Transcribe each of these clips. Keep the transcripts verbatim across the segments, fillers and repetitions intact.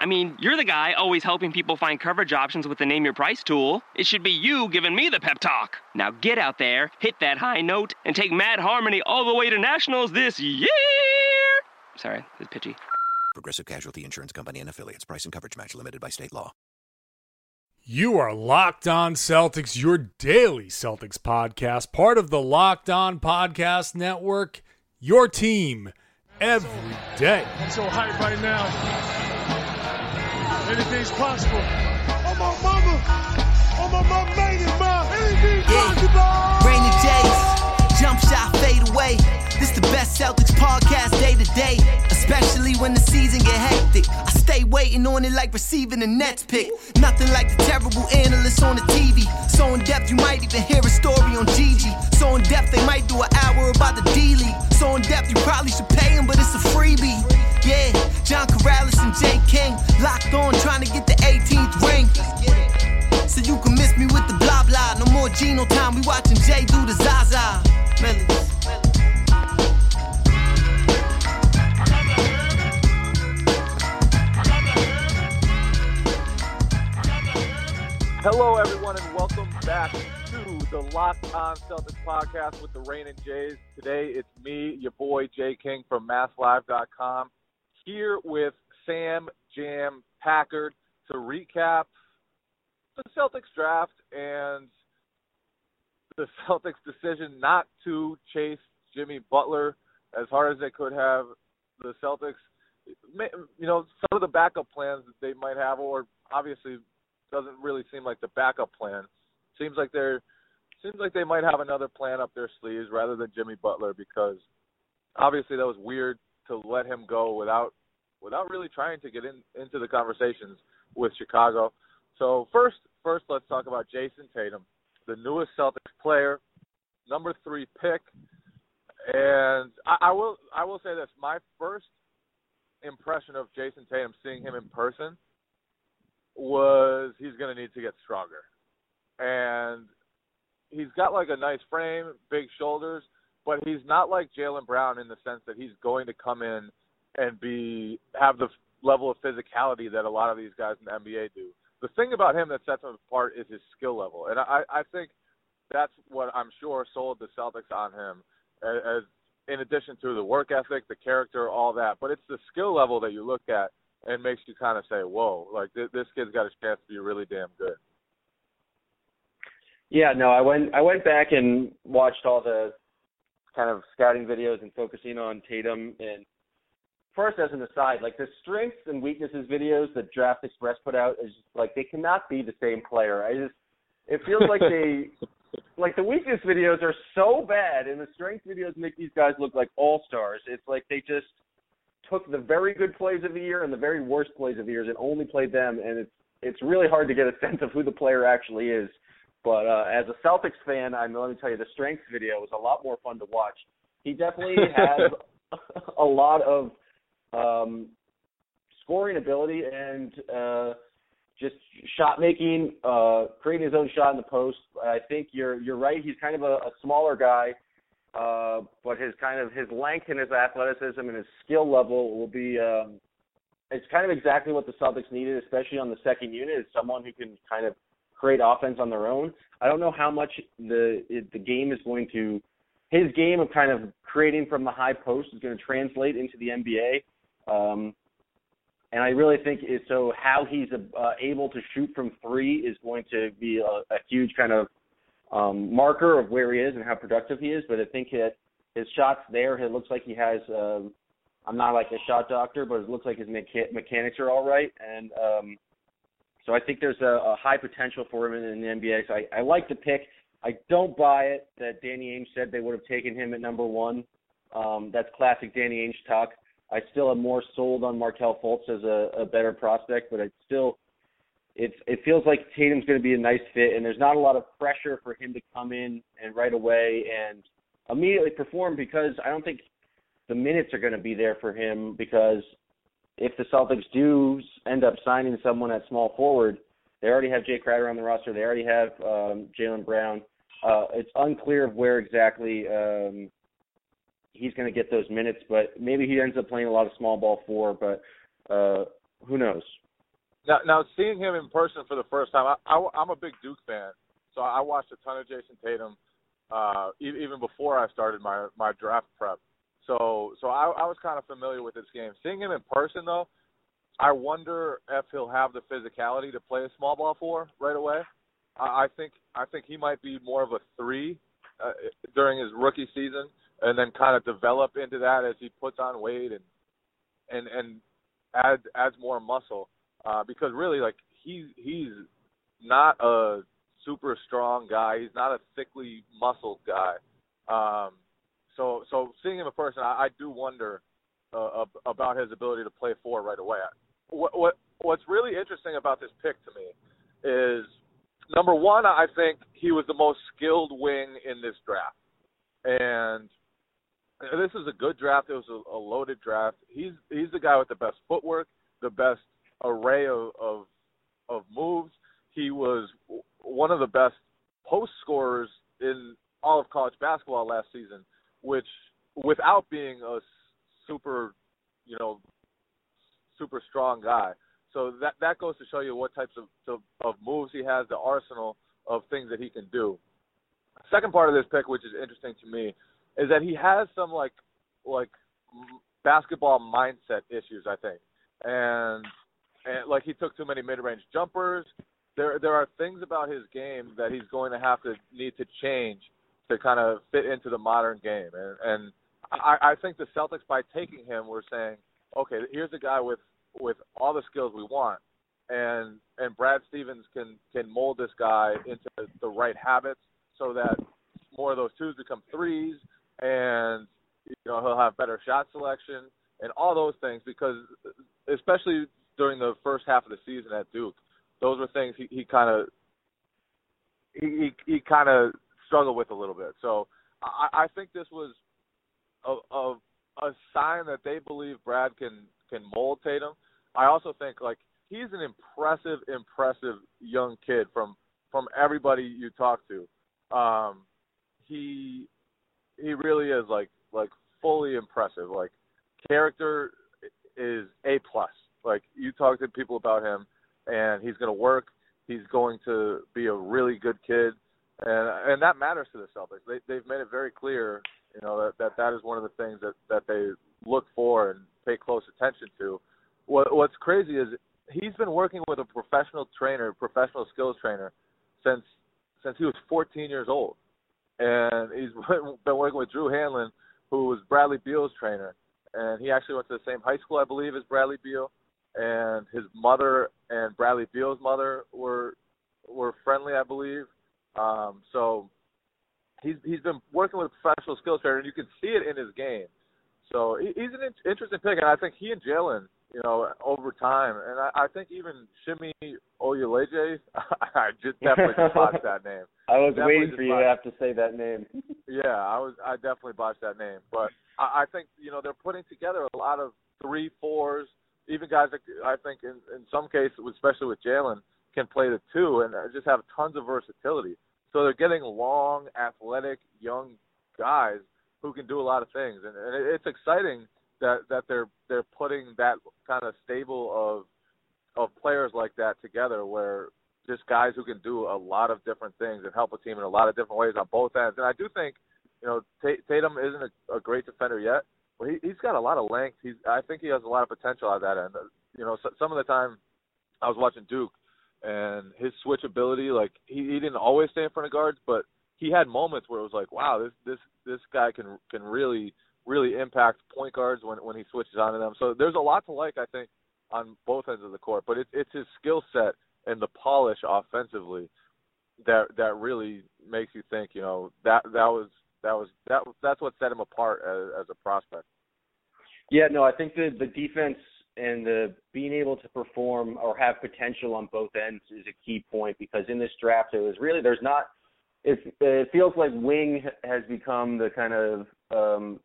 I mean, you're the guy always helping people find coverage options with the Name Your Price tool. It should be you giving me the pep talk. Now get out there, hit that high note, and take Mad Harmony all the way to nationals this year. Sorry, it's pitchy. Progressive Casualty Insurance Company and Affiliates. Price and coverage match limited by state law. You are Locked On Celtics, your daily Celtics podcast, part of the Locked On Podcast Network, your team every day. I'm so hyped right now. Anything's possible. Oh, my mama. Oh, my mama made it, man. Anything's possible. Yeah. Rainy days, jump shot, fade away. This the best Celtics podcast day to day, especially when the season get hectic. I stay waiting on it like receiving a Nets pick. Nothing like the terrible analysts on the T V. So in depth you might even hear a story on Gigi. So in depth they might do an hour about the D-League. So in depth you probably should pay them, but it's a freebie. Yeah, John Karalis and Jay King locked on trying to get the eighteenth ring. So you can miss me with the blah blah. No more Geno time. We watching Jay do the Zaza. Melodies. Hello, everyone, and welcome back to the Locked On Celtics podcast with the RaininJs. Today, it's me, your boy, Jay King from Mass Live dot com, here with Sam Jam Packard to recap the Celtics draft and the Celtics' decision not to chase Jimmy Butler as hard as they could have. The Celtics, you know, some of the backup plans that they might have, or obviously – doesn't really seem like the backup plan. Seems like they're seems like they might have another plan up their sleeves rather than Jimmy Butler, because obviously that was weird to let him go without without really trying to get in, into the conversations with Chicago. So first first let's talk about Jayson Tatum, the newest Celtics player, number three pick. And I, I will I will say this, my first impression of Jayson Tatum, seeing him in person, was he's going to need to get stronger. And he's got like a nice frame, big shoulders, but he's not like Jaylen Brown in the sense that he's going to come in and be have the level of physicality that a lot of these guys in the N B A do. The thing about him that sets him apart is his skill level. And I, I think that's what I'm sure sold the Celtics on him, as, as in addition to the work ethic, the character, all that. But it's the skill level that you look at and makes you kind of say, whoa, like th- this kid's got a chance to be really damn good. Yeah, no, I went I went back and watched all the kind of scouting videos and focusing on Tatum. And first, as an aside, like the strengths and weaknesses videos that Draft Express put out, is like they cannot be the same player. I just It feels like they – like the weakness videos are so bad and the strength videos make these guys look like all-stars. It's like they just – took the very good plays of the year and the very worst plays of the years and only played them, and it's it's really hard to get a sense of who the player actually is. But uh, as a Celtics fan, I mean, let me tell you, the strength video was a lot more fun to watch. He definitely has a lot of um, scoring ability and uh, just shot making, uh, creating his own shot in the post. I think you're you're right. He's kind of a, a smaller guy. Uh, but his kind of his length and his athleticism and his skill level will be um, it's kind of exactly what the Celtics needed, especially on the second unit, is someone who can kind of create offense on their own. I don't know how much the the game is going to his game of kind of creating from the high post is going to translate into the N B A, um, and I really think it's, so how he's uh, able to shoot from three is going to be a, a huge kind of Um, marker of where he is and how productive he is. But I think his, his shots there, it looks like he has, um, I'm not like a shot doctor, but it looks like his mecha- mechanics are all right. And um, so I think there's a, a high potential for him in the N B A. So I, I like the pick. I don't buy it that Danny Ainge said they would have taken him at number one. Um, that's classic Danny Ainge talk. I still am more sold on Markelle Fultz as a, a better prospect, but it's still – It's, it feels like Tatum's going to be a nice fit, and there's not a lot of pressure for him to come in and right away and immediately perform, because I don't think the minutes are going to be there for him, because if the Celtics do end up signing someone at small forward, they already have Jay Crowder on the roster. They already have um, Jaylen Brown. Uh, it's unclear of where exactly um, he's going to get those minutes, but maybe he ends up playing a lot of small ball four, but uh, who knows? Now, now, seeing him in person for the first time, I, I, I'm a big Duke fan, so I watched a ton of Jayson Tatum uh, even before I started my, my draft prep. So so I, I was kind of familiar with this game. Seeing him in person, though, I wonder if he'll have the physicality to play a small ball four right away. I, I think I think he might be more of a three uh, during his rookie season, and then kind of develop into that as he puts on weight and and and adds adds more muscle. Uh, because really, like, he he's not a super strong guy. He's not a thickly muscled guy. Um, so so seeing him in person, I, I do wonder uh, about his ability to play four right away. What, what what's really interesting about this pick to me is, number one, I think he was the most skilled wing in this draft. And this is a good draft. It was a, a loaded draft. He's he's the guy with the best footwork, the best array of, of of moves. He was one of the best post scorers in all of college basketball last season, which, without being a super, you know, super strong guy. So that that goes to show you what types of, of, of moves he has, the arsenal of things that he can do. Second part of this pick, which is interesting to me, is that he has some like like basketball mindset issues, I think. And And, like, he took too many mid-range jumpers. There there are things about his game that he's going to have to need to change to kind of fit into the modern game. And, and I, I think the Celtics, by taking him, were saying, okay, here's a guy with, with all the skills we want, and and Brad Stevens can, can mold this guy into the right habits so that more of those twos become threes, and, you know, he'll have better shot selection and all those things, because especially – during the first half of the season at Duke, those were things he, he kind of he he kind of struggled with a little bit. So I, I think this was a, a a sign that they believe Brad can can mold Tatum. I also think, like, he's an impressive impressive young kid from from everybody you talk to. Um, he he really is like like fully impressive. Like, character is A plus. Like, you talk to people about him, and he's going to work. He's going to be a really good kid, and and that matters to the Celtics. They, they've made it very clear, you know, that that, that is one of the things that, that they look for and pay close attention to. What, what's crazy is he's been working with a professional trainer, professional skills trainer, since since he was fourteen years old, and he's been working with Drew Hanlon, who was Bradley Beal's trainer, and he actually went to the same high school, I believe, as Bradley Beal. And his mother and Bradley Beal's mother were were friendly, I believe. Um, so he's he's been working with a professional skills trainer, and you can see it in his game. So he, he's an in- interesting pick, and I think he and Jaylen, you know, over time, and I, I think even Semi Ojeleye, I just definitely botched that name. I was definitely waiting for you to have to say that name. Yeah, I was. I definitely botched that name, but I, I think, you know, they're putting together a lot of three fours. Even guys that, I think, in, in some cases, especially with Jaylen, can play the two and just have tons of versatility. So they're getting long, athletic, young guys who can do a lot of things. And, and it's exciting that, that they're they're putting that kind of stable of of players like that together, where just guys who can do a lot of different things and help a team in a lot of different ways on both ends. And I do think, you know, T- Tatum isn't a, a great defender yet. Well, he, he's got a lot of length. He's, I think he has a lot of potential on that end. You know, so, some of the time I was watching Duke, and his switchability, like, he, he didn't always stay in front of guards, but he had moments where it was like, wow, this this, this guy can can really, really impact point guards when, when he switches onto them. So there's a lot to like, I think, on both ends of the court. But it, it's his skill set and the polish offensively that that really makes you think, you know, that that was – That was that. That's what set him apart as, as a prospect. Yeah, no, I think the, the defense and the being able to perform or have potential on both ends is a key point, because in this draft, it was really, there's not it, it feels like wing has become the kind of um,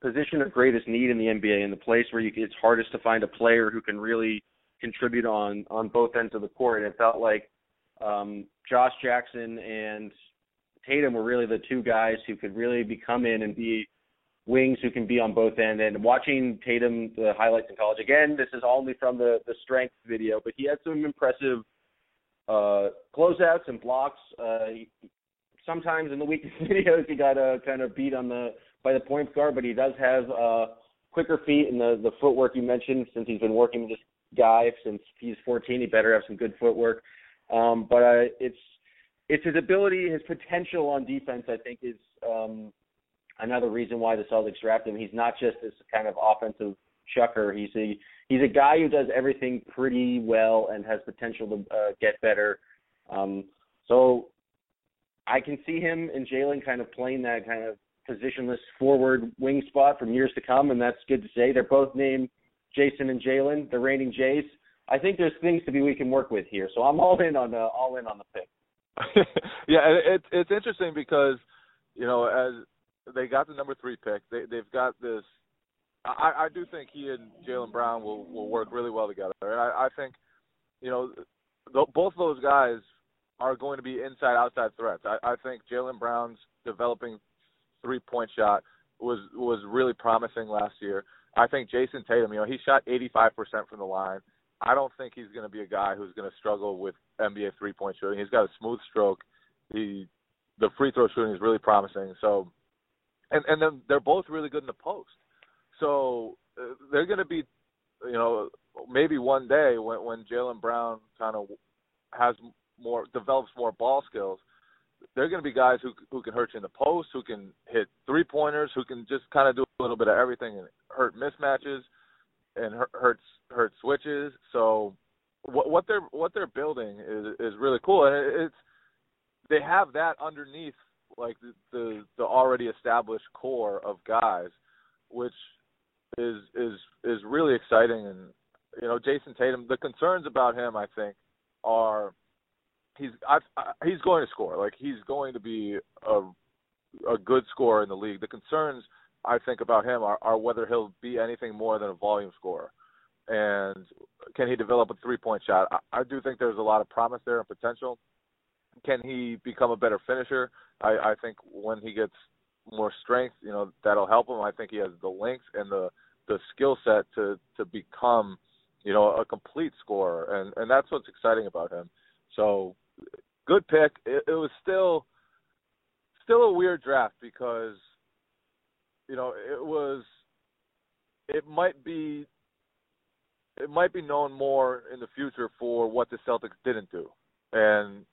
position of greatest need in the N B A, and the place where you, it's hardest to find a player who can really contribute on, on both ends of the court. And it felt like um, Josh Jackson and Tatum were really the two guys who could really be come in and be wings who can be on both ends. And watching Tatum, the highlights in college, again, this is only from the, the strength video, but he had some impressive uh, closeouts and blocks. Uh, he, sometimes in the weakest videos, he got uh, kind of beat on the by the point guard, but he does have uh, quicker feet and the, the footwork you mentioned. Since he's been working with this guy since he's fourteen, he better have some good footwork. Um, but uh, it's it's his ability, his potential on defense, I think, is um, another reason why the Celtics drafted him. He's not just this kind of offensive chucker. He's a, he's a guy who does everything pretty well and has potential to uh, get better. Um, so I can see him and Jaylen kind of playing that kind of positionless forward wing spot from years to come, and that's good to say. They're both named Jason and Jaylen, the reigning Jays. I think there's things to be we can work with here, so I'm all in on the all in on the pick. Yeah, it's it's interesting because you know as they got the number three pick, they they've got this. I, I do think he and Jaylen Brown will, will work really well together, and I, I think you know th- both those guys are going to be inside outside threats. I, I think Jaylen Brown's developing three-point shot was was really promising last year. I think Jayson Tatum, you know, he shot eighty-five percent from the line. I don't think he's going to be a guy who's going to struggle with N B A three-point shooting. He's got a smooth stroke. He, the free throw shooting is really promising. So, and and then they're both really good in the post. So uh, they're going to be, you know, maybe one day when when Jaylen Brown kind of has more develops more ball skills, they're going to be guys who who can hurt you in the post, who can hit three-pointers, who can just kind of do a little bit of everything and hurt mismatches and hurt hurt, hurt switches. So what, what they're what they're building is, is really cool, and it's they have that underneath like the, the the already established core of guys, which is is is really exciting. And you know, Jayson Tatum, the concerns about him, I think, are He's I, I, he's going to score. Like, he's going to be a a good scorer in the league. The concerns I think about him are, are whether he'll be anything more than a volume scorer, and can he develop a three-point shot? I, I do think there's a lot of promise there and potential. Can he become a better finisher? I, I think when he gets more strength, you know, that'll help him. I think he has the length and the, the skill set to to become, you know, a complete scorer, and, and that's what's exciting about him. So. Good pick. It, it was still still a weird draft because, you know, it was it might be it might be known more in the future for what the Celtics didn't do. And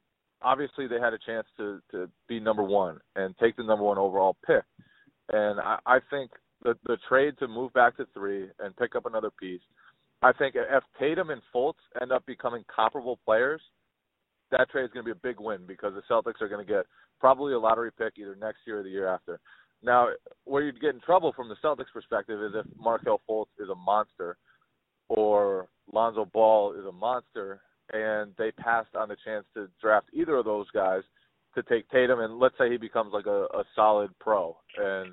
obviously they had a chance to, to be number one and take the number one overall pick. And I, I think the the trade to move back to three and pick up another piece, I think if Tatum and Fultz end up becoming comparable players, that trade is going to be a big win because the Celtics are going to get probably a lottery pick either next year or the year after. Now, where you'd get in trouble from the Celtics' perspective is if Markelle Fultz is a monster or Lonzo Ball is a monster and they passed on the chance to draft either of those guys to take Tatum, and let's say he becomes like a, a solid pro and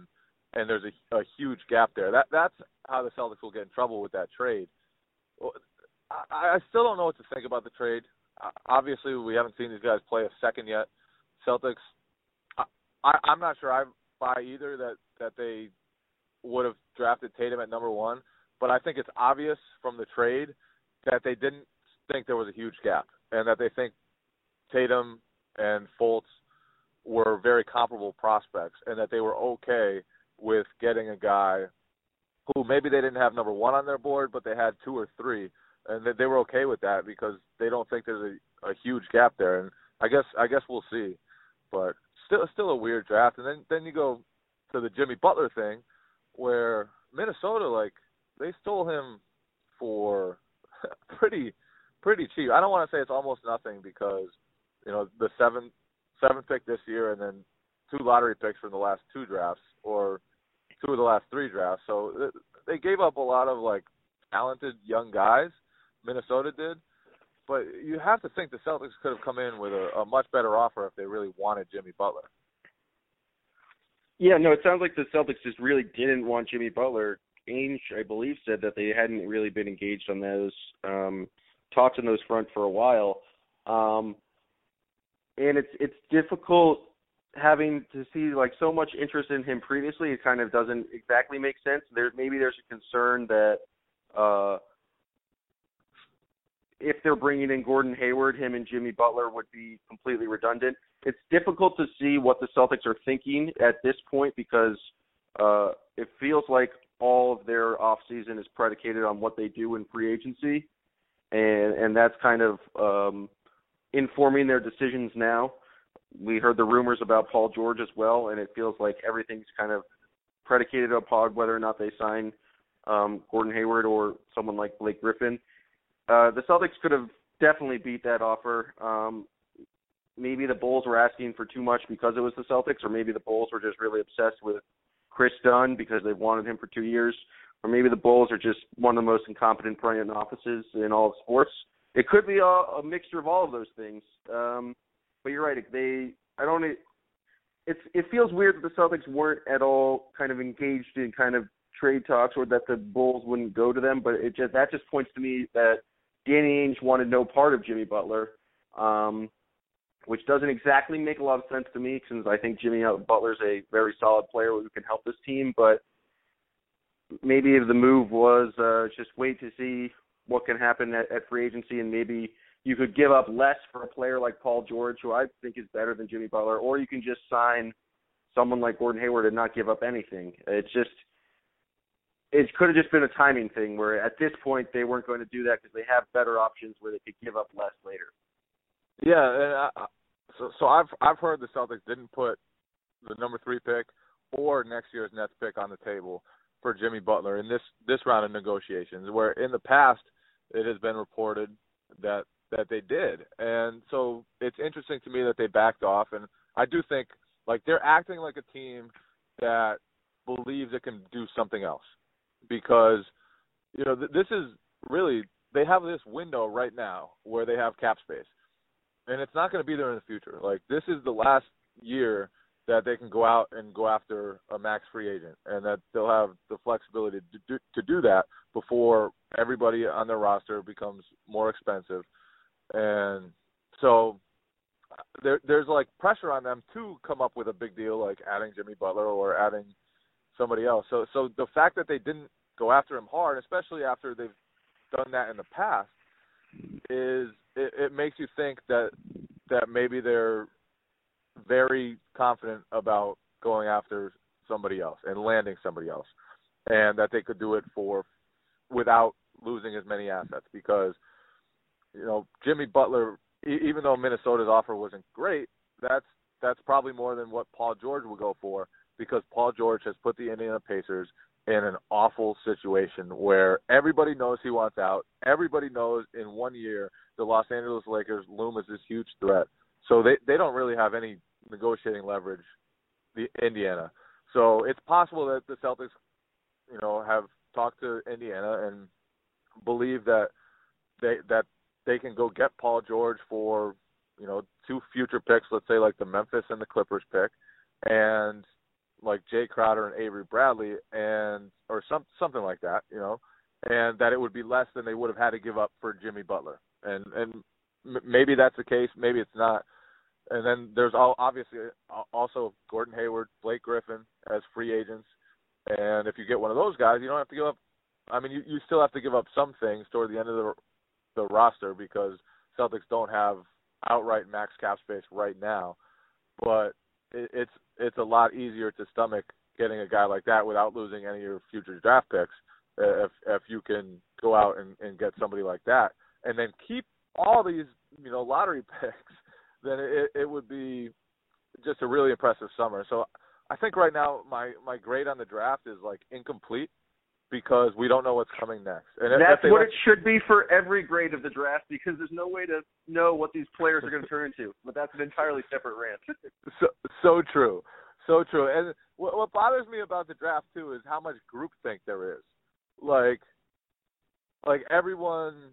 and there's a, a huge gap there. That That's how the Celtics will get in trouble with that trade. I, I still don't know what to think about the trade. Obviously, we haven't seen these guys play a second yet. Celtics, I, I, I'm not sure I buy either that, that they would have drafted Tatum at number one, but I think it's obvious from the trade that they didn't think there was a huge gap and that they think Tatum and Fultz were very comparable prospects and that they were okay with getting a guy who maybe they didn't have number one on their board, but they had two or three. And they were okay with that because they don't think there's a, a huge gap there. And I guess I guess we'll see. But still still a weird draft. And then, then you go to the Jimmy Butler thing where Minnesota, like, they stole him for pretty pretty cheap. I don't want to say it's almost nothing because, you know, the seventh, seventh pick this year and then two lottery picks from the last two drafts or two of the last three drafts. So they gave up a lot of, like, talented young guys. Minnesota did, But you have to think the Celtics could have come in with a, a much better offer if they really wanted Jimmy Butler. Yeah, no, it sounds like the Celtics just really didn't want Jimmy Butler. Ainge, I believe, said that they hadn't really been engaged on those um, talks on those front for a while. Um, and it's it's difficult having to see like so much interest in him previously. It kind of doesn't exactly make sense. There maybe there's a concern that uh, if they're bringing in Gordon Hayward, him and Jimmy Butler would be completely redundant. It's difficult to see what the Celtics are thinking at this point because uh, it feels like all of their offseason is predicated on what they do in free agency, and and that's kind of um, informing their decisions now. We heard the rumors about Paul George as well, and it feels like everything's kind of predicated upon whether or not they sign um, Gordon Hayward or someone like Blake Griffin. Uh, the Celtics could have definitely beat that offer. Um, maybe the Bulls were asking for too much because it was the Celtics, or maybe the Bulls were just really obsessed with Chris Dunn because they've wanted him for two years, or maybe the Bulls are just one of the most incompetent front offices in all of sports. It could be a, a mixture of all of those things. Um, but you're right. They, I don't. It, it's it feels weird that the Celtics weren't at all kind of engaged in kind of trade talks, or that the Bulls wouldn't go to them. But it just that just points to me that Danny Ainge wanted no part of Jimmy Butler, um, which doesn't exactly make a lot of sense to me, since I think Jimmy Butler's a very solid player who can help this team. But maybe the move was uh, just wait to see what can happen at, at free agency, and maybe you could give up less for a player like Paul George, who I think is better than Jimmy Butler, or you can just sign someone like Gordon Hayward and not give up anything. It's just it could have just been a timing thing where at this point they weren't going to do that because they have better options where they could give up less later. Yeah, and I, so so I've I've heard the Celtics didn't put the number three pick or next year's Nets pick on the table for Jimmy Butler in this, this round of negotiations, where in the past it has been reported that that they did. And so it's interesting to me that they backed off, and I do think like they're acting like a team that believes it can do something else, because you know th- this is really they have this window right now where they have cap space. And it's not going to be there in the future. Like, this is the last year that they can go out and go after a max free agent, and that they'll have the flexibility to do, to do that before everybody on their roster becomes more expensive. And so there, there's, like, pressure on them to come up with a big deal, like adding Jimmy Butler or adding somebody else. So, so the fact that they didn't go after him hard, especially after they've done that in the past, is – It, it makes you think that that maybe they're very confident about going after somebody else and landing somebody else, and that they could do it for without losing as many assets, because you know Jimmy Butler, e- even though Minnesota's offer wasn't great, that's that's probably more than what Paul George would go for, because Paul George has put the Indiana Pacers in an awful situation where everybody knows he wants out. Everybody knows in one year the Los Angeles Lakers loom as this huge threat. So they, they don't really have any negotiating leverage, the Indiana. So it's possible that the Celtics, you know, have talked to Indiana and believe that they that they can go get Paul George for, you know, two future picks, let's say like the Memphis and the Clippers pick, and like Jay Crowder and Avery Bradley, and or some something like that, you know, and that it would be less than they would have had to give up for Jimmy Butler. And and maybe that's the case, maybe it's not. And then there's all, obviously also Gordon Hayward, Blake Griffin as free agents. And if you get one of those guys, you don't have to give up. I mean, you, you still have to give up some things toward the end of the the roster, because Celtics don't have outright max cap space right now. But it, it's it's a lot easier to stomach getting a guy like that without losing any of your future draft picks if if you can go out and, and get somebody like that. And then keep all these, you know, lottery picks, then it, it would be just a really impressive summer. So I think right now my, my grade on the draft is like incomplete, because we don't know what's coming next. And that's what it should be for every grade of the draft, because there's no way to know what these players are going to turn into. But that's an entirely separate rant. so, so true. So true. And what, what bothers me about the draft, too, is how much groupthink there is. Like, like everyone –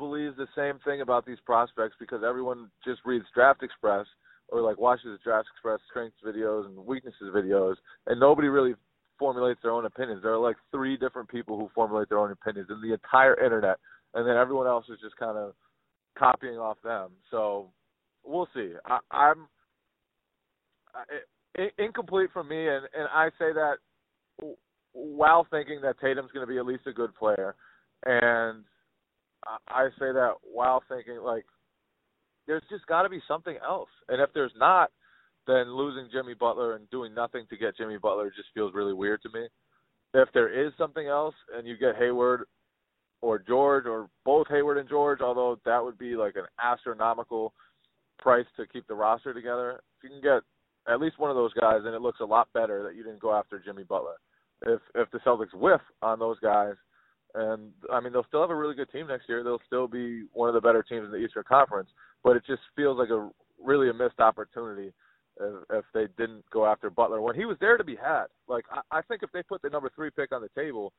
believes the same thing about these prospects because everyone just reads Draft Express or like watches Draft Express strengths videos and weaknesses videos, and nobody really formulates their own opinions. There are like three different people who formulate their own opinions in the entire internet, and then everyone else is just kind of copying off them. So we'll see. I, I'm I, it, incomplete from me, and, and I say that while thinking that Tatum's going to be at least a good player, and I say that while thinking, like, there's just got to be something else. And if there's not, then losing Jimmy Butler and doing nothing to get Jimmy Butler just feels really weird to me. If there is something else and you get Hayward or George or both Hayward and George, although that would be like an astronomical price to keep the roster together, if you can get at least one of those guys, then it looks a lot better that you didn't go after Jimmy Butler. If if the Celtics whiff on those guys, and, I mean, they'll still have a really good team next year. They'll still be one of the better teams in the Eastern Conference, but it just feels like a really a missed opportunity if, if they didn't go after Butler when he was there to be had. Like, I, I think if they put the number three pick on the table,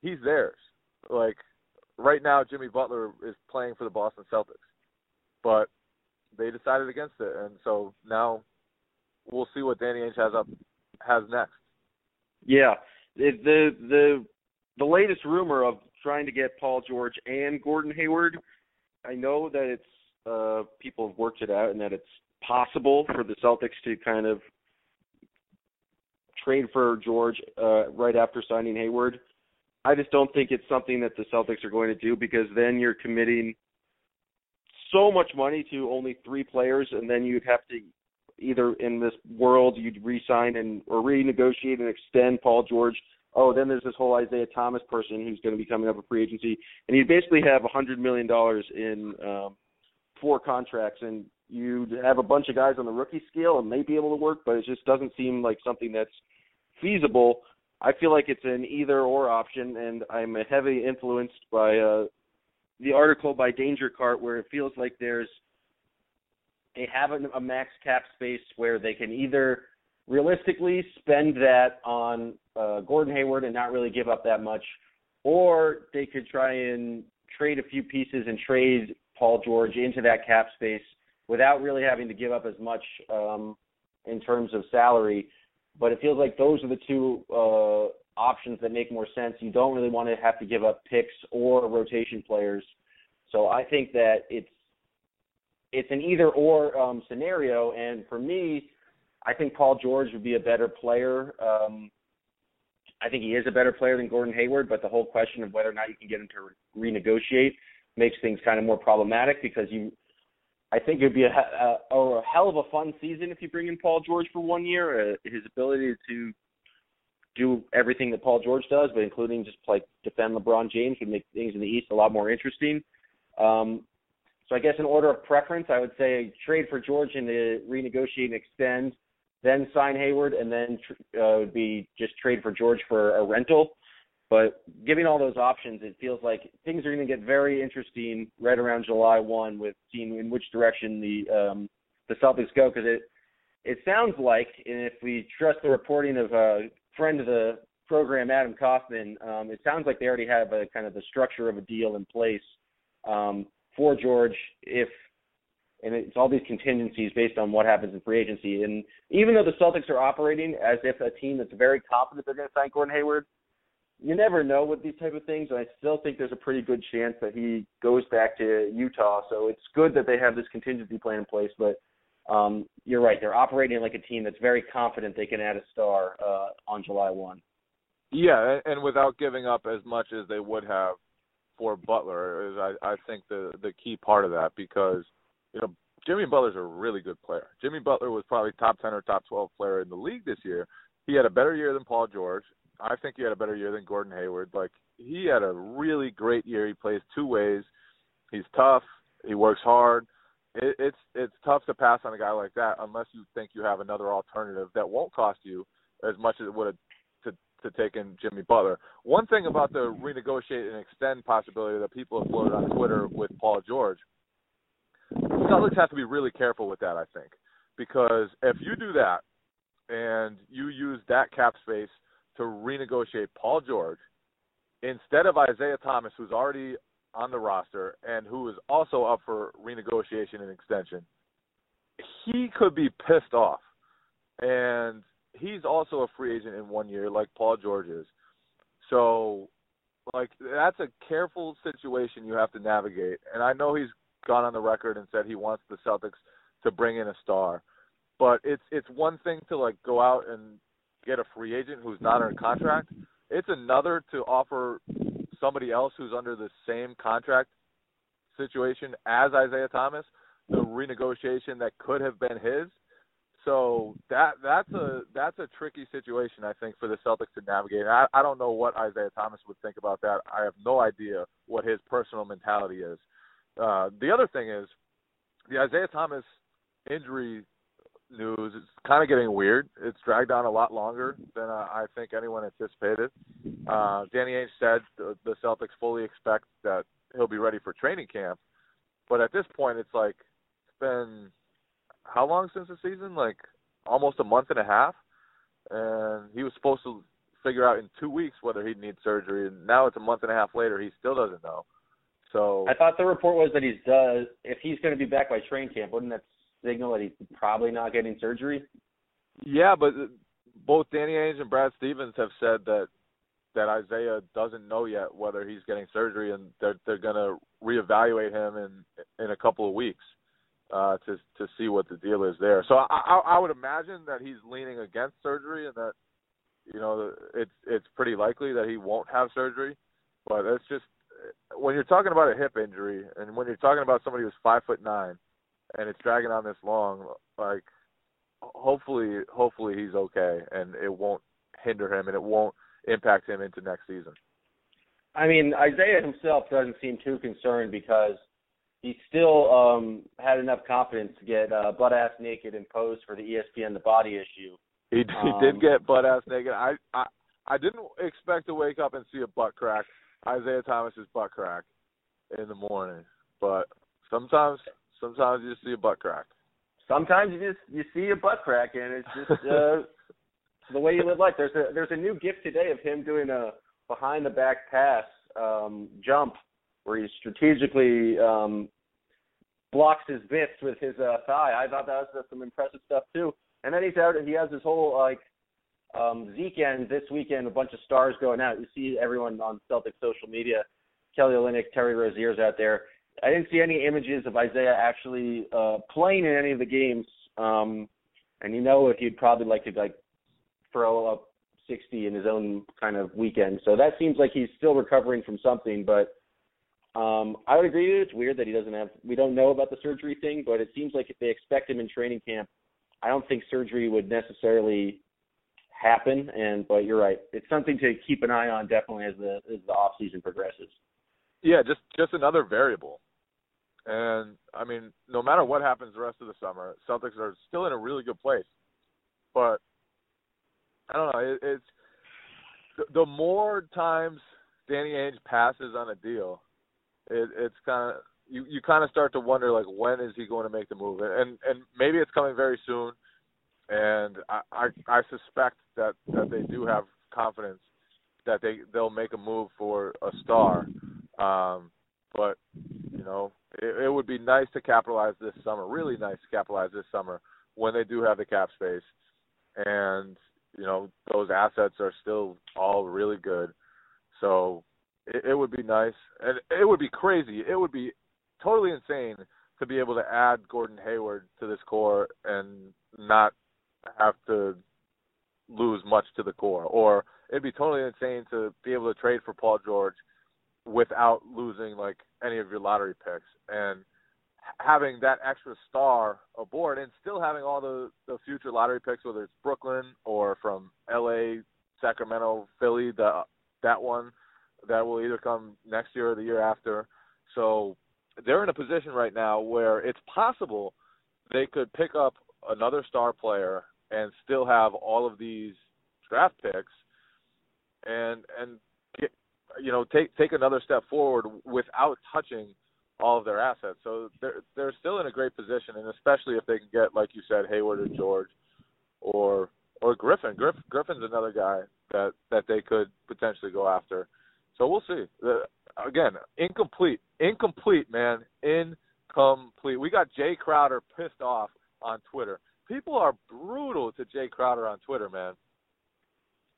he's theirs. Like, right now Jimmy Butler is playing for the Boston Celtics, but they decided against it, and so now we'll see what Danny Ainge has up has next. Yeah, it, the the the latest rumor of trying to get Paul George and Gordon Hayward. I know that it's uh, people have worked it out, and that it's possible for the Celtics to kind of trade for George uh, right after signing Hayward. I just don't think it's something that the Celtics are going to do, because then you're committing so much money to only three players, and then you'd have to either in this world you'd re-sign and or renegotiate and extend Paul George. Oh, then there's this whole Isaiah Thomas person who's going to be coming up a free agency, and you'd basically have one hundred million dollars in um, four contracts, and you'd have a bunch of guys on the rookie scale and they'd be able to work, but it just doesn't seem like something that's feasible. I feel like it's an either-or option, and I'm heavily influenced by uh, the article by Danger Cart, where it feels like there's they have a max cap space where they can either realistically spend that on uh, Gordon Hayward and not really give up that much, or they could try and trade a few pieces and trade Paul George into that cap space without really having to give up as much um, in terms of salary. But it feels like those are the two uh, options that make more sense. You don't really want to have to give up picks or rotation players. So I think that it's It's an either-or um, scenario, and for me, I think Paul George would be a better player. Um, I think he is a better player than Gordon Hayward, but the whole question of whether or not you can get him to re- renegotiate makes things kind of more problematic, because you, I think it would be a, a, a hell of a fun season if you bring in Paul George for one year. Uh, his ability to do everything that Paul George does, but including just like defend LeBron James, would make things in the East a lot more interesting. Um So I guess in order of preference, I would say trade for George and to renegotiate and extend, then sign Hayward, and then tr- uh, would be just trade for George for a rental. But giving all those options, it feels like things are going to get very interesting right around July first with seeing in which direction the um, the Celtics go, because it, it sounds like, and if we trust the reporting of a friend of the program, Adam Kaufman, um, it sounds like they already have a kind of the structure of a deal in place Um for George, if, and it's all these contingencies based on what happens in free agency. And even though the Celtics are operating as if a team that's very confident they're going to sign Gordon Hayward, you never know with these type of things, and I still think there's a pretty good chance that he goes back to Utah. So it's good that they have this contingency plan in place, but um, you're right. They're operating like a team that's very confident they can add a star uh, on July first. Yeah, and without giving up as much as they would have for Butler is, I, I think, the, the key part of that, because, you know, Jimmy Butler's a really good player. Jimmy Butler was probably top ten or top twelve player in the league this year. He had a better year than Paul George. I think he had a better year than Gordon Hayward. Like, he had a really great year. He plays two ways. He's tough. He works hard. It, it's it's tough to pass on a guy like that unless you think you have another alternative that won't cost you as much as it would have to take in Jimmy Butler. One thing about the renegotiate and extend possibility that people have floated on Twitter with Paul George, the Celtics have to be really careful with that, I think, because if you do that and you use that cap space to renegotiate Paul George instead of Isaiah Thomas, who's already on the roster and who is also up for renegotiation and extension, he could be pissed off. And he's also a free agent in one year, like Paul George is. So, like, that's a careful situation you have to navigate. And I know he's gone on the record and said he wants the Celtics to bring in a star. But it's it's one thing to, like, go out and get a free agent who's not under contract. It's another to offer somebody else who's under the same contract situation as Isaiah Thomas the renegotiation that could have been his. So that that's a that's a tricky situation, I think, for the Celtics to navigate. And I, I don't know what Isaiah Thomas would think about that. I have no idea what his personal mentality is. Uh, the other thing is the Isaiah Thomas injury news is kind of getting weird. It's dragged on a lot longer than uh, I think anyone anticipated. Uh, Danny Ainge said the, the Celtics fully expect that he'll be ready for training camp. But at this point, it's like it's been – how long since the season? Like almost a month and a half. And he was supposed to figure out in two weeks whether he'd need surgery. And now it's a month and a half later. He still doesn't know. So I thought the report was that he's uh, if he's going to be back by training camp, wouldn't that signal that he's probably not getting surgery? Yeah, but both Danny Ainge and Brad Stevens have said that that Isaiah doesn't know yet whether he's getting surgery, and they're they're going to reevaluate him in in a couple of weeks. Uh, to to see what the deal is there. So I, I I would imagine that he's leaning against surgery and that, you know, it's it's pretty likely that he won't have surgery. But it's just when you're talking about a hip injury and when you're talking about somebody who's five foot nine and it's dragging on this long, like hopefully hopefully he's okay and it won't hinder him and it won't impact him into next season. I mean, Isaiah himself doesn't seem too concerned because he still um, had enough confidence to get uh, butt-ass naked and pose for the E S P N The Body issue. He, he um, did get butt-ass naked. I, I I didn't expect to wake up and see a butt crack, Isaiah Thomas's butt crack, in the morning. But sometimes sometimes you just see a butt crack. Sometimes you just you see a butt crack, and it's just uh, the way you live life. There's a, there's a new gift today of him doing a behind-the-back pass um, jump where he strategically um, blocks his mitts with his uh, thigh. I thought that was some impressive stuff too. And then he's out. He has this whole like um, Zeekend this weekend. A bunch of stars going out. You see everyone on Celtic social media. Kelly Olynyk, Terry Rozier's out there. I didn't see any images of Isaiah actually uh, playing in any of the games. Um, and you know, if he'd probably like to like throw up sixty in his own kind of weekend. So that seems like he's still recovering from something, but. Um, I would agree with you. It's weird that he doesn't have – we don't know about the surgery thing, but it seems like if they expect him in training camp, I don't think surgery would necessarily happen. And but you're right. It's something to keep an eye on definitely as the as the offseason progresses. Yeah, just, just another variable. And, I mean, no matter what happens the rest of the summer, Celtics are still in a really good place. But, I don't know, it, it's – the more times Danny Ainge passes on a deal – It, it's kind of you, you kind of start to wonder, like, when is he going to make the move? And and maybe it's coming very soon, and I I, I suspect that, that they do have confidence that they, they'll make a move for a star. Um, but, you know, it, it would be nice to capitalize this summer, really nice to capitalize this summer when they do have the cap space. And, you know, those assets are still all really good. So, it would be nice, and it would be crazy. It would be totally insane to be able to add Gordon Hayward to this core and not have to lose much to the core. Or it'd be totally insane to be able to trade for Paul George without losing like any of your lottery picks and having that extra star aboard and still having all the, the future lottery picks, whether it's Brooklyn or from L A, Sacramento, Philly, the that one. That will either come next year or the year after. So they're in a position right now where it's possible they could pick up another star player and still have all of these draft picks and, and get, you know, take take another step forward without touching all of their assets. So they're, they're still in a great position, and especially if they can get, like you said, Hayward or George or or Griffin. Griff, Griffin's another guy that, that they could potentially go after. So we'll see. again, incomplete. Incomplete, man. Incomplete. We got Jay Crowder pissed off on Twitter. People are brutal to Jay Crowder on Twitter, man.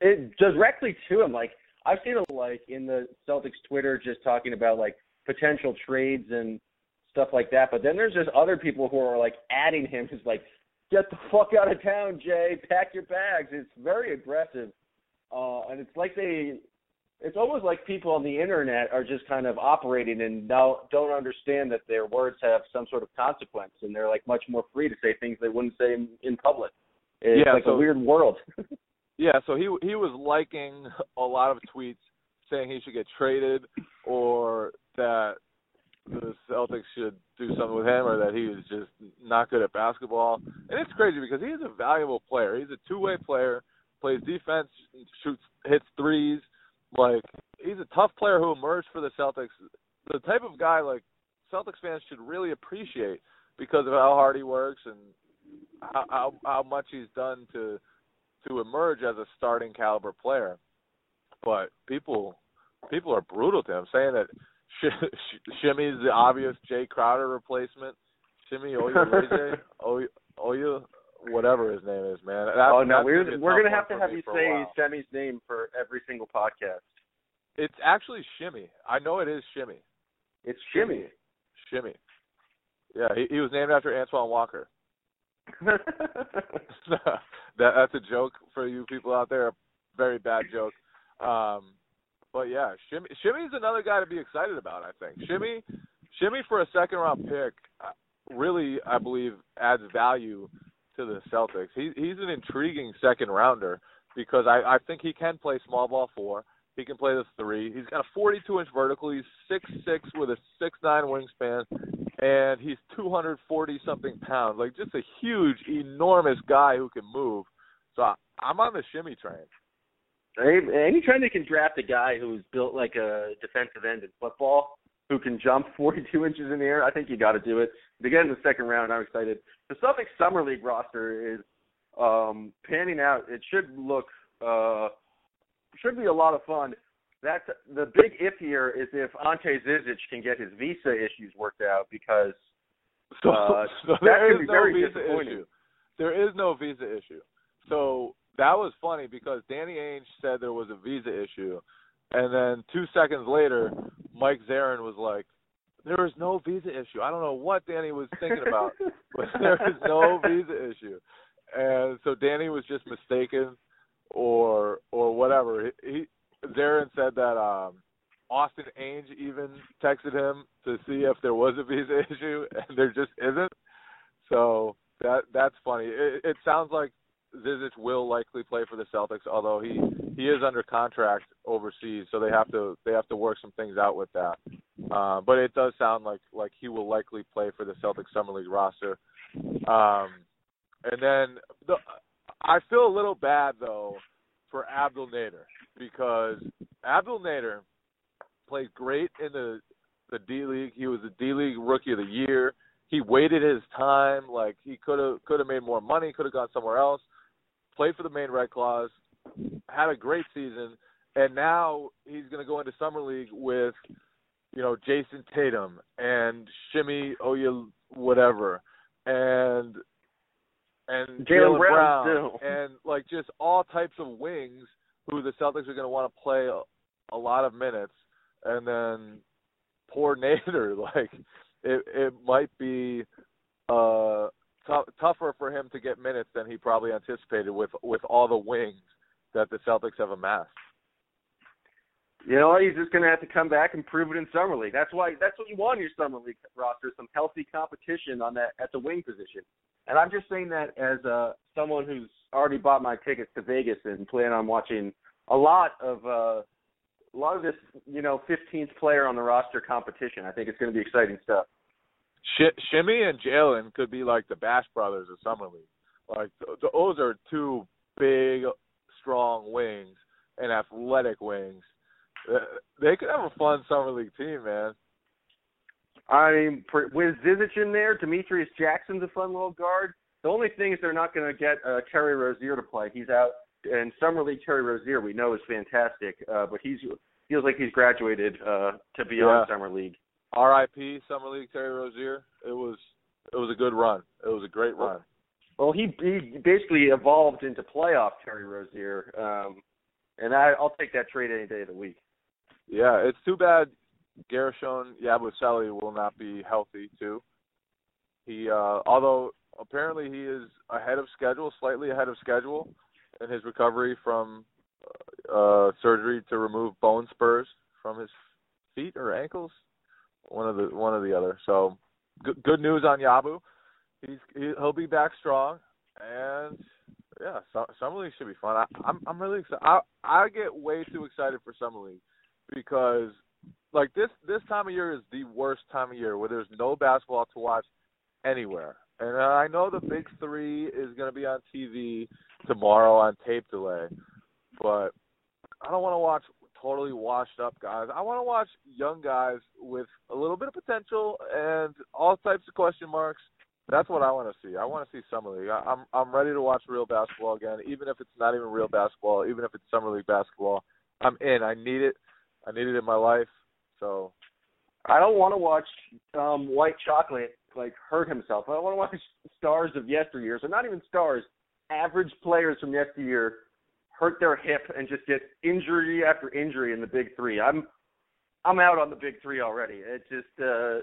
It directly to him. Like, I've seen it, like, in the Celtics Twitter just talking about, like, potential trades and stuff like that. But then there's just other people who are, like, adding him. Who's like, get the fuck out of town, Jay. Pack your bags. It's very aggressive. Uh, and it's like they – it's almost like people on the internet are just kind of operating and now don't understand that their words have some sort of consequence, and they're, like, much more free to say things they wouldn't say in, in public. It's yeah, like so, a weird world. yeah, so he he was liking a lot of tweets saying he should get traded or that the Celtics should do something with him or that he was just not good at basketball. And it's crazy because he is a valuable player. He's a two-way player. Plays defense, shoots, hits threes. Like, he's a tough player who emerged for the Celtics. The type of guy, like, Celtics fans should really appreciate because of how hard he works and how how, how much he's done to to emerge as a starting caliber player. But people people are brutal to him, saying that sh- sh- Shimmy's the obvious Jay Crowder replacement. Semi Ojeleye, Oy- Oy- whatever his name is, man. That, oh, no, we're, we're going to have to have you say Semi's name for every single podcast. It's actually Shimmy. I know it is Shimmy. It's Shimmy. Shimmy. Yeah, he, he was named after Antoine Walker. that, that's a joke for you people out there, a very bad joke. Um, but, yeah, Shimmy, Shimmy's another guy to be excited about, I think. Shimmy, Shimmy for a second-round pick really, I believe, adds value to the Celtics. He, he's an intriguing second rounder because I, I think he can play small ball four. He can play the three. He's got a forty-two inch vertical. He's six foot six with a six nine wingspan, and he's two hundred forty something pounds. Like, just a huge, enormous guy who can move. So I, I'm on the Shimmy train. Anytime they can draft a guy who's built like a defensive end in football, who can jump forty-two inches in the air, I think you got to do it. To get in the second round, I'm excited. The Celtics Summer League roster is um, panning out. It should look uh, – should be a lot of fun. That's, the big if here is if Ante Zizic can get his visa issues worked out because uh, so, so that could be no very disappointing. Issue. There is no visa issue. So that was funny because Danny Ainge said there was a visa issue. And then two seconds later, Mike Zarren was like, there is no visa issue. I don't know what Danny was thinking about, but there is no visa issue. And so Danny was just mistaken or or whatever. He, he Zarren said that um, Austin Ainge even texted him to see if there was a visa issue, and there just isn't. So that that's funny. It, it sounds like Zizic will likely play for the Celtics, although he, he is under contract overseas, so they have to they have to work some things out with that. Uh, but it does sound like, like he will likely play for the Celtics Summer League roster. Um, and then the, I feel a little bad, though, for Abdul Nader because Abdul Nader played great in the, the D-League. He was the D-League Rookie of the Year. He waited his time. Like, he could have could have made more money, could have gone somewhere else. Played for the Maine Red Claws, had a great season, and now he's going to go into Summer League with, you know, Jayson Tatum and Semi Ojeleye, whatever, and and Jaylen Brown, Brown and, like, just all types of wings who the Celtics are going to want to play a, a lot of minutes. And then poor Nader, like, it, it might be uh, t- tougher for him to get minutes than he probably anticipated with, with all the wings that the Celtics have amassed. You know, he's just going to have to come back and prove it in Summer League. That's why. That's what you want in your Summer League roster, some healthy competition on that at the wing position. And I'm just saying that as uh, someone who's already bought my tickets to Vegas and plan on watching a lot of uh, a lot of this, you know, fifteenth player on the roster competition. I think it's going to be exciting stuff. Sh- Shimmy and Jaylen could be like the Bash Brothers of Summer League. Like, those are two big, strong wings and athletic wings. They could have a fun Summer League team, man. I mean, with Zizic in there, Demetrius Jackson's a fun little guard. The only thing is they're not going to get uh, Terry Rozier to play. He's out. And Summer League Terry Rozier, we know, is fantastic. Uh, but he's feels like he's graduated uh, to beyond yeah. Summer League. R I P Summer League Terry Rozier. It was it was a good run. It was a great run. Well, he, he basically evolved into playoff Terry Rozier, um, and I, I'll take that trade any day of the week. Yeah, it's too bad Gershon Yabusele will not be healthy too. He, uh, although apparently he is ahead of schedule, slightly ahead of schedule, in his recovery from uh, surgery to remove bone spurs from his feet or ankles, one of the one or the other. So, good, good news on Yabu. He's he, he'll be back strong, and yeah, Summer League should be fun. I, I'm I'm really excited. I I get way too excited for Summer League because like this this time of year is the worst time of year where there's no basketball to watch anywhere. And I know the Big Three is going to be on T V tomorrow on tape delay, but I don't want to watch totally washed up guys. I want to watch young guys with a little bit of potential and all types of question marks. That's what I want to see. I want to see Summer League. I'm I'm ready to watch real basketball again, even if it's not even real basketball, even if it's Summer League basketball. I'm in. I need it. I need it in my life. So I don't want to watch um, White Chocolate like hurt himself. I want to watch stars of yesteryear, so not even stars, average players from yesteryear hurt their hip and just get injury after injury in the Big Three. I'm I'm out on the Big Three already. It just uh,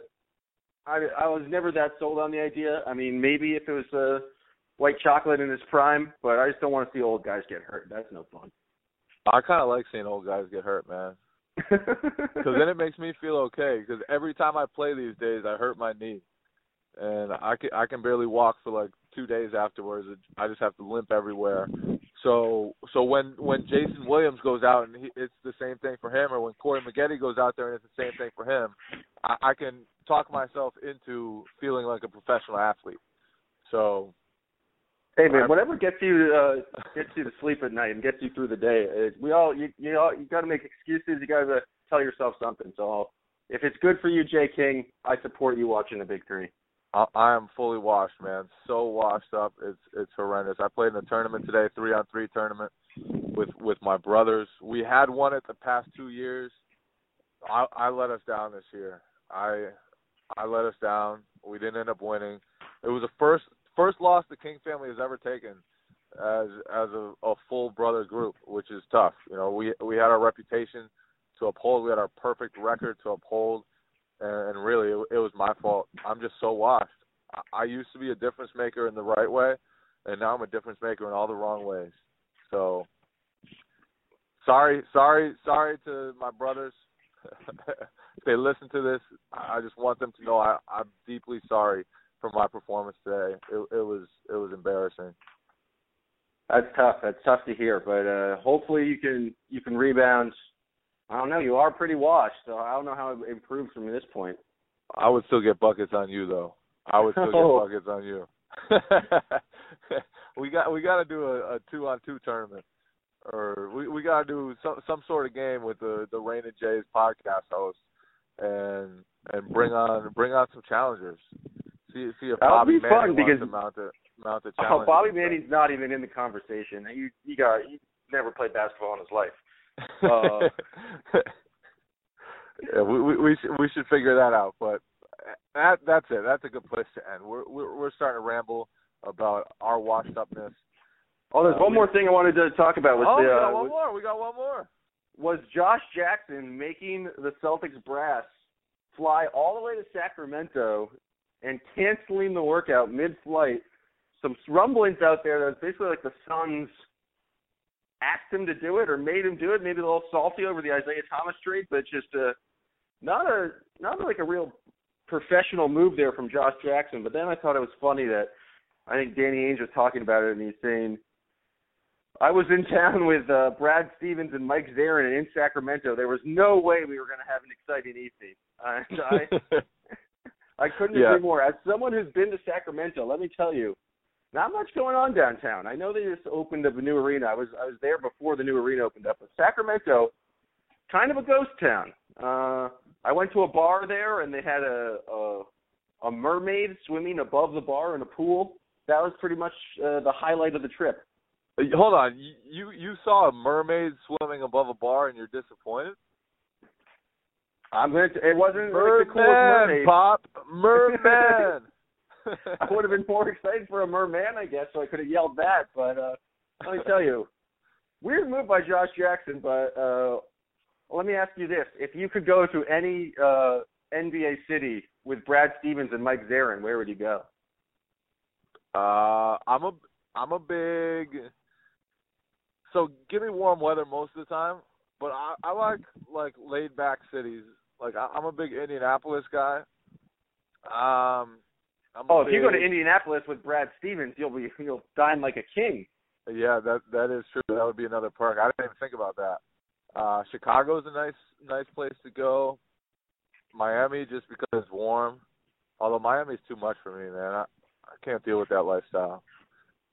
I I was never that sold on the idea. I mean, maybe if it was a uh, White Chocolate in his prime, but I just don't want to see old guys get hurt. That's no fun. I kind of like seeing old guys get hurt, man. Because then it makes me feel okay. Because every time I play these days, I hurt my knee. And I can, I can barely walk for like two days afterwards. I just have to limp everywhere. So so when, when Jason Williams goes out and he, it's the same thing for him, or when Corey Maggette goes out there and it's the same thing for him, I, I can talk myself into feeling like a professional athlete. So, hey man, I, whatever gets you uh, gets you to sleep at night and gets you through the day. It, we all you you all, you got to make excuses. You got to tell yourself something. So I'll, if it's good for you, Jay King, I support you watching the Big Three. I am fully washed, man. So washed up, it's it's horrendous. I played in a tournament today, three on three tournament with with my brothers. We had one at the past two years. I, I let us down this year. I I let us down. We didn't end up winning. It was the first first loss the King family has ever taken as as a, a full brother group, which is tough. You know, we we had our reputation to uphold. We had our perfect record to uphold. And really, it was my fault. I'm just so washed. I used to be a difference maker in the right way, and now I'm a difference maker in all the wrong ways. So, sorry, sorry, sorry to my brothers. If they listen to this, I just want them to know I, I'm deeply sorry for my performance today. It, it was it was embarrassing. That's tough. That's tough to hear. But uh, hopefully, you can you can rebound. I don't know. You are pretty washed, so I don't know how it improved from this point. I would still get buckets on you, though. I would still oh. get buckets on you. we got we got to do a, a two on two tournament, or we we got to do some some sort of game with the the RaininJs podcast host, and and bring on bring on some challengers. See see if That'll Bobby Manning wants to mount a mount a challenge. Oh, Bobby Manning's not even in the conversation. You you got he never played basketball in his life. uh, yeah, we we we should, we should figure that out. But that that's it. That's a good place to end. We're we're, we're starting to ramble about our washed upness. Oh, there's uh, one we, more thing I wanted to talk about. Was oh, the, we got uh, one was, more. We got one more. Was Josh Jackson making the Celtics brass fly all the way to Sacramento and canceling the workout mid-flight? Some rumblings out there that's basically like the Suns asked him to do it or made him do it, maybe a little salty over the Isaiah Thomas trade, but just uh, not a not like a real professional move there from Josh Jackson. But then I thought it was funny that I think Danny Ainge was talking about it, and he's saying, I was in town with uh, Brad Stevens and Mike Zarren and in Sacramento. There was no way we were going to have an exciting evening. Uh, I, I couldn't yeah. agree more. As someone who's been to Sacramento, let me tell you, not much going on downtown. I know they just opened up a new arena. I was I was there before the new arena opened up. But Sacramento, kind of a ghost town. Uh, I went to a bar there, and they had a, a a mermaid swimming above the bar in a pool. That was pretty much uh, the highlight of the trip. Hold on. You you saw a mermaid swimming above a bar, and you're disappointed? I'm going to. It wasn't like the coolest mermaid. Pop merman. I would have been more excited for a merman, I guess, so I could have yelled that. But uh, let me tell you, weird move by Josh Jackson. But uh, let me ask you this: if you could go to any uh, N B A city with Brad Stevens and Mike Zarren, where would you go? Uh, I'm a I'm a big. So give me warm weather most of the time, but I, I like like laid back cities. Like I, I'm a big Indianapolis guy. Um. I'm oh, if big, you go to Indianapolis with Brad Stevens, you'll be you'll dine like a king. Yeah, that that is true. That would be another perk. I didn't even think about that. Uh, Chicago's a nice nice place to go. Miami, just because it's warm. Although Miami's too much for me, man. I, I can't deal with that lifestyle.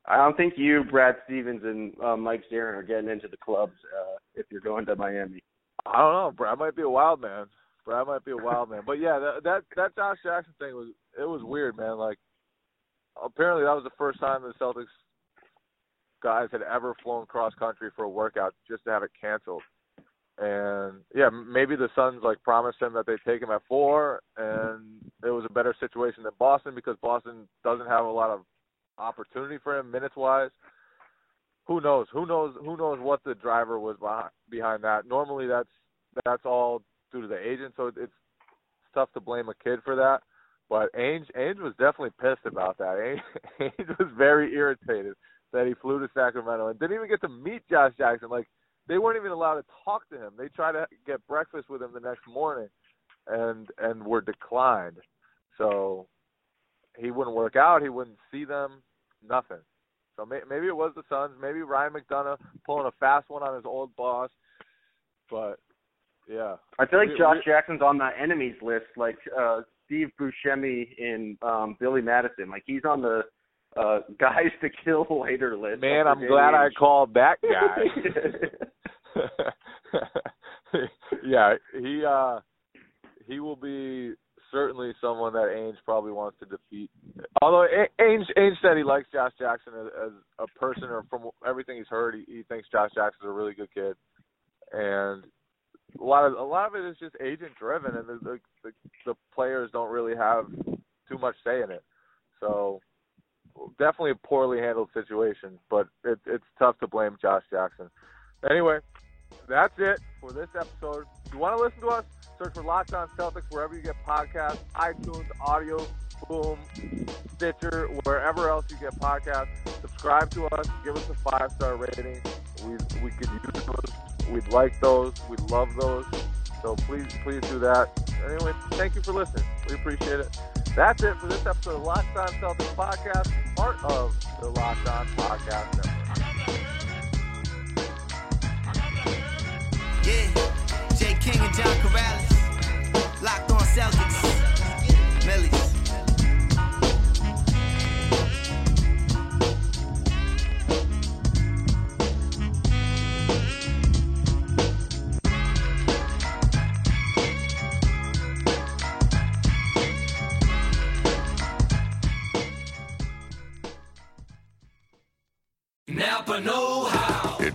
I don't think you, Brad Stevens, and uh, Mike Zarren are getting into the clubs uh, if you're going to Miami. I don't know. Brad might be a wild man. Brad might be a wild man. But, yeah, that, that that Josh Jackson thing, was it was weird, man. Like, apparently that was the first time the Celtics guys had ever flown cross-country for a workout just to have it canceled. And, yeah, maybe the Suns, like, promised him that they'd take him at four, and it was a better situation than Boston because Boston doesn't have a lot of opportunity for him minutes wise. Who knows? Who knows? Who knows what the driver was behind, behind that? Normally, that's that's all due to the agent, so it's, it's tough to blame a kid for that. But Ainge Ainge was definitely pissed about that. Ainge, Ainge was very irritated that he flew to Sacramento and didn't even get to meet Josh Jackson. Like they weren't even allowed to talk to him. They tried to get breakfast with him the next morning, and and were declined. So he wouldn't work out. He wouldn't see them. Nothing. So may, maybe it was the Suns. Maybe Ryan McDonough pulling a fast one on his old boss. But, yeah. I feel like we, Josh we, Jackson's on the enemies list, like uh, Steve Buscemi in um, Billy Madison. Like, he's on the uh, guys to kill later list. Man, I'm glad I called that guy. yeah, he uh, he will be – certainly someone that Ainge probably wants to defeat. Although Ainge, Ainge said he likes Josh Jackson as, as a person, or from everything he's heard, he, he thinks Josh Jackson's a really good kid. And a lot of a lot of it is just agent driven, and the the, the, the players don't really have too much say in it. So definitely a poorly handled situation, but it, it's tough to blame Josh Jackson. Anyway, that's it for this episode. If you want to listen to us, search for Locked On Celtics wherever you get podcasts, iTunes, Audio, Boom, Stitcher, wherever else you get podcasts. Subscribe to us. Give us a five-star rating. We we could use those. We'd like those. We'd love those. So please, please do that. Anyway, thank you for listening. We appreciate it. That's it for this episode of Locked On Celtics Podcast, part of the Locked On Podcast Network. Yeah. Jay King and John Karalis, Locked On Celtics, Millie's. Napa know-how. It